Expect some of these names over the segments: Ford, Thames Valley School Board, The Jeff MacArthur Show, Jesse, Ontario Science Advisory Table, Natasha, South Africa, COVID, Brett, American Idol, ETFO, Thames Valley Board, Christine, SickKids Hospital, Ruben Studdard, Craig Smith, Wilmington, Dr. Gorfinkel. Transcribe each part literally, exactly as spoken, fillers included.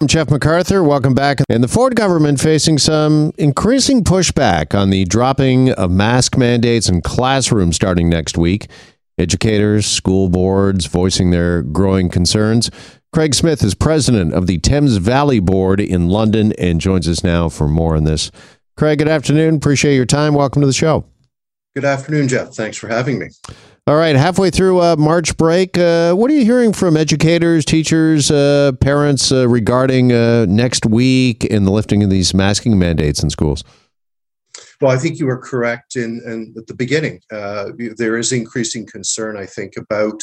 I'm Jeff MacArthur. Welcome back. And the Ford government facing some increasing pushback on the dropping of mask mandates in classrooms starting next week. Educators, school boards voicing their growing concerns. Craig Smith is president of the Thames Valley Board in London and joins us now for more on this. Craig, good afternoon. Appreciate your time. Welcome to the show. Good afternoon, Jeff. Thanks for having me. All right. Halfway through uh, March break, uh, what are you hearing from educators, teachers, uh, parents uh, regarding uh, next week and the lifting of these masking mandates in schools? Well, I think you were correct in, in at the beginning. Uh, there is increasing concern, I think, about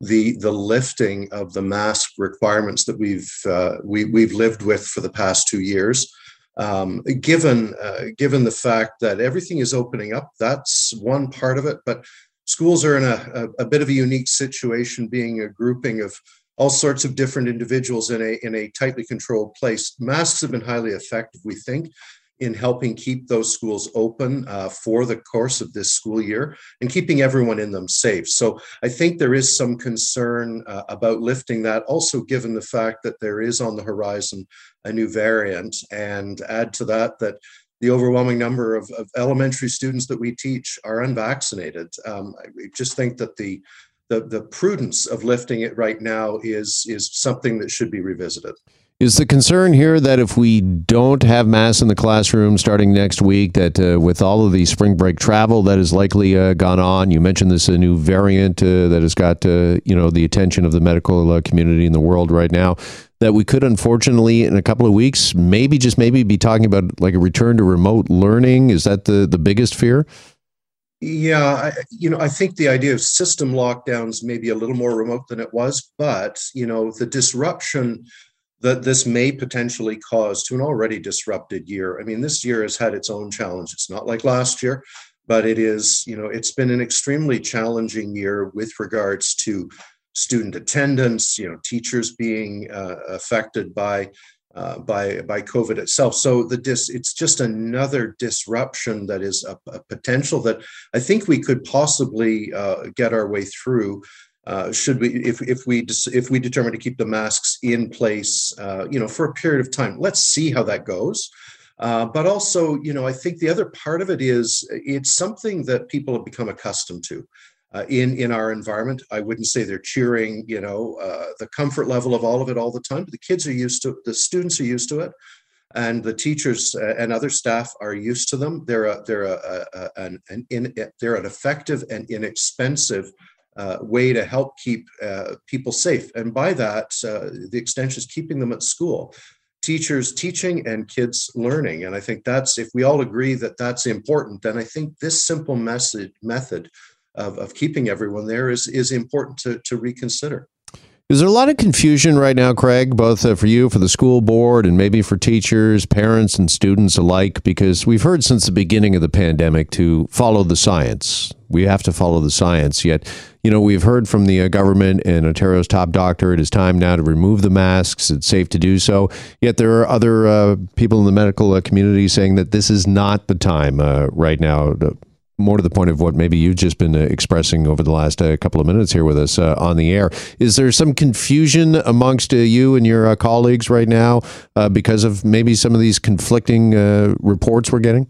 the the lifting of the mask requirements that we've uh, we, we've lived with for the past two years. Um, given uh, given the fact that everything is opening up, that's one part of it, but schools are in a, a, a bit of a unique situation, being a grouping of all sorts of different individuals in a in a tightly controlled place. Masks have been highly effective, we think, in helping keep those schools open uh, for the course of this school year and keeping everyone in them safe. So I think there is some concern uh, about lifting that, also given the fact that there is on the horizon a new variant, and add to that that the overwhelming number of, of elementary students that we teach are unvaccinated. Um, I just think that the, the the prudence of lifting it right now is is something that should be revisited. Is the concern here that if we don't have masks in the classroom starting next week, that uh, with all of the spring break travel that has likely uh, gone on, you mentioned this a new variant uh, that has got uh, you know the attention of the medical uh, community in the world right now, that we could, unfortunately, in a couple of weeks, maybe just maybe be talking about like a return to remote learning? Is that the, the biggest fear? Yeah, I, you know, I think the idea of system lockdowns may be a little more remote than it was, but, you know, the disruption that this may potentially cause to an already disrupted year. I mean, this year has had its own challenge. It's not like last year, but it is, you know, it's been an extremely challenging year with regards to student attendance, you know, teachers being uh, affected by uh, by by COVID itself. So the dis it's just another disruption that is a, a potential that I think we could possibly uh, get our way through. Uh, should we, if if we if we determine to keep the masks in place, uh, you know, for a period of time. Let's see how that goes. Uh, but also, you know, I think the other part of it is it's something that people have become accustomed to. Uh, in, in our environment. I wouldn't say they're cheering, you know, uh, the comfort level of all of it all the time, but the kids are used to it, the students are used to it, and the teachers and other staff are used to them. They're a, they're a, a, an, an in, they're an effective and inexpensive uh, way to help keep uh, people safe. And by that, uh, the extension is keeping them at school. Teachers teaching and kids learning. And I think that's, if we all agree that that's important, then I think this simple message method Of, of keeping everyone there is is important to, to reconsider. Is there a lot of confusion right now, Craig, both uh, for you, for the school board, and maybe for teachers, parents, and students alike? Because we've heard since the beginning of the pandemic to follow the science. We have to follow the science. Yet, you know, we've heard from the uh, government and Ontario's top doctor, it is time now to remove the masks. It's safe to do so. Yet there are other uh, people in the medical uh, community saying that this is not the time uh, right now to, more to the point of what maybe you've just been expressing over the last uh, couple of minutes here with us uh, on the air. Is there some confusion amongst uh, you and your uh, colleagues right now uh, because of maybe some of these conflicting uh, reports we're getting?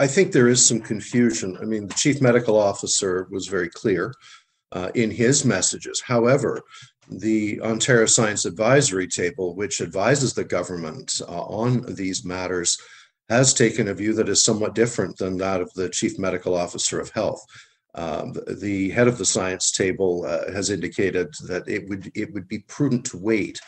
I think there is some confusion. I mean, the chief medical officer was very clear uh, in his messages. However, the Ontario Science Advisory Table, which advises the government uh, on these matters, has taken a view that is somewhat different than that of the chief medical officer of health. Um, the head of the science table uh, has indicated that it would it would be prudent to wait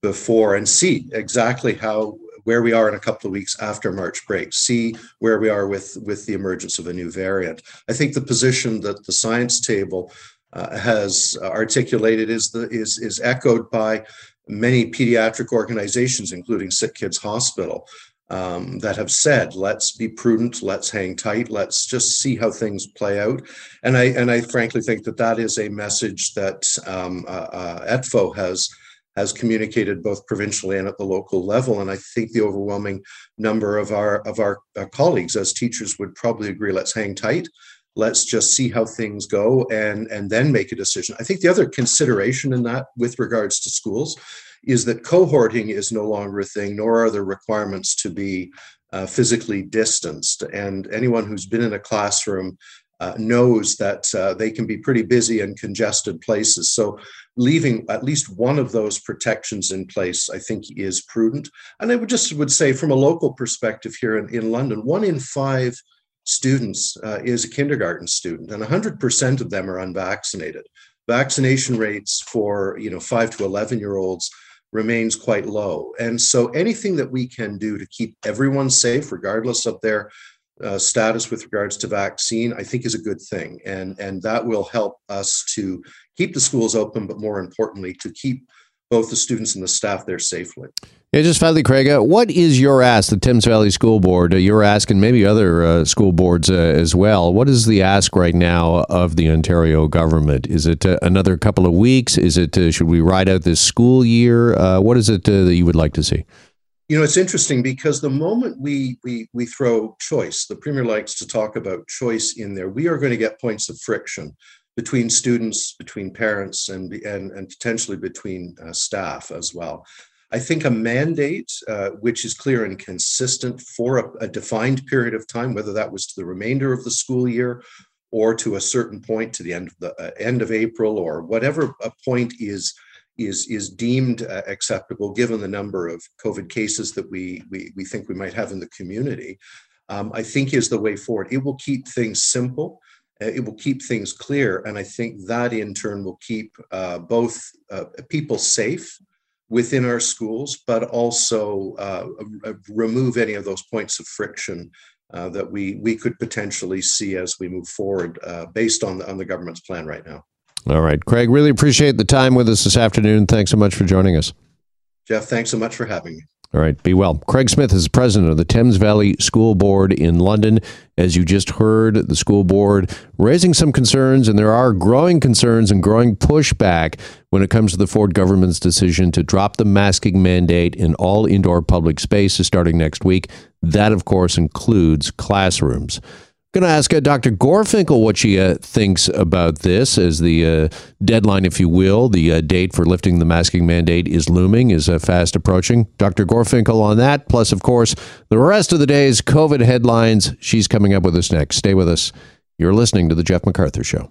before and see exactly how where we are in a couple of weeks after March break, see where we are with, with the emergence of a new variant. I think the position that the science table uh, has articulated is the is is echoed by many pediatric organizations, including SickKids Hospital, Um, that have said, let's be prudent, let's hang tight, let's just see how things play out. And I and I frankly think that that is a message that um, uh, uh, E T F O has has communicated both provincially and at the local level. And I think the overwhelming number of our of our, our colleagues as teachers would probably agree, let's hang tight, let's just see how things go and, and then make a decision. I think the other consideration in that with regards to schools is that cohorting is no longer a thing, nor are there requirements to be uh, physically distanced. And anyone who's been in a classroom uh, knows that uh, they can be pretty busy and congested places. So leaving at least one of those protections in place, I think, is prudent. And I would just would say from a local perspective here in, in London, one in five students uh, is a kindergarten student, and one hundred percent of them are unvaccinated. Vaccination rates for, you know, five to eleven year olds remains quite low. And so anything that we can do to keep everyone safe, regardless of their uh, status with regards to vaccine, I think is a good thing. And, and that will help us to keep the schools open, but more importantly, to keep both the students and the staff there safely. Yeah, just finally, Craig, uh, what is your ask, the Thames Valley School Board? Uh, you're asking maybe other uh, school boards uh, as well. What is the ask right now of the Ontario government? Is it uh, another couple of weeks? Is it, uh, should we ride out this school year? Uh, what is it uh, that you would like to see? You know, it's interesting because the moment we, we, we throw choice, the Premier likes to talk about choice in there, we are going to get points of friction between students, between parents, and, and, and potentially between uh, staff as well. I think a mandate, uh, which is clear and consistent for a, a defined period of time, whether that was to the remainder of the school year or to a certain point, to the end of the uh, end of April or whatever a point is, is, is deemed uh, acceptable given the number of COVID cases that we, we, we think we might have in the community, um, I think is the way forward. It will keep things simple. It will keep things clear. And I think that in turn will keep uh, both uh, people safe within our schools, but also uh, remove any of those points of friction uh, that we we could potentially see as we move forward uh, based on the, on the government's plan right now. All right, Craig, really appreciate the time with us this afternoon. Thanks so much for joining us. Jeff, thanks so much for having me. All right, be well. Craig Smith is president of the Thames Valley School Board in London. As you just heard, the school board raising some concerns, and there are growing concerns and growing pushback when it comes to the Ford government's decision to drop the masking mandate in all indoor public spaces starting next week. That, of course, includes classrooms. Going to ask uh, Doctor Gorfinkel what she uh, thinks about this as the uh, deadline, if you will. The uh, date for lifting the masking mandate is looming, is uh, fast approaching. Doctor Gorfinkel on that, plus, of course, the rest of the day's COVID headlines. She's coming up with us next. Stay with us. You're listening to The Jeff MacArthur Show.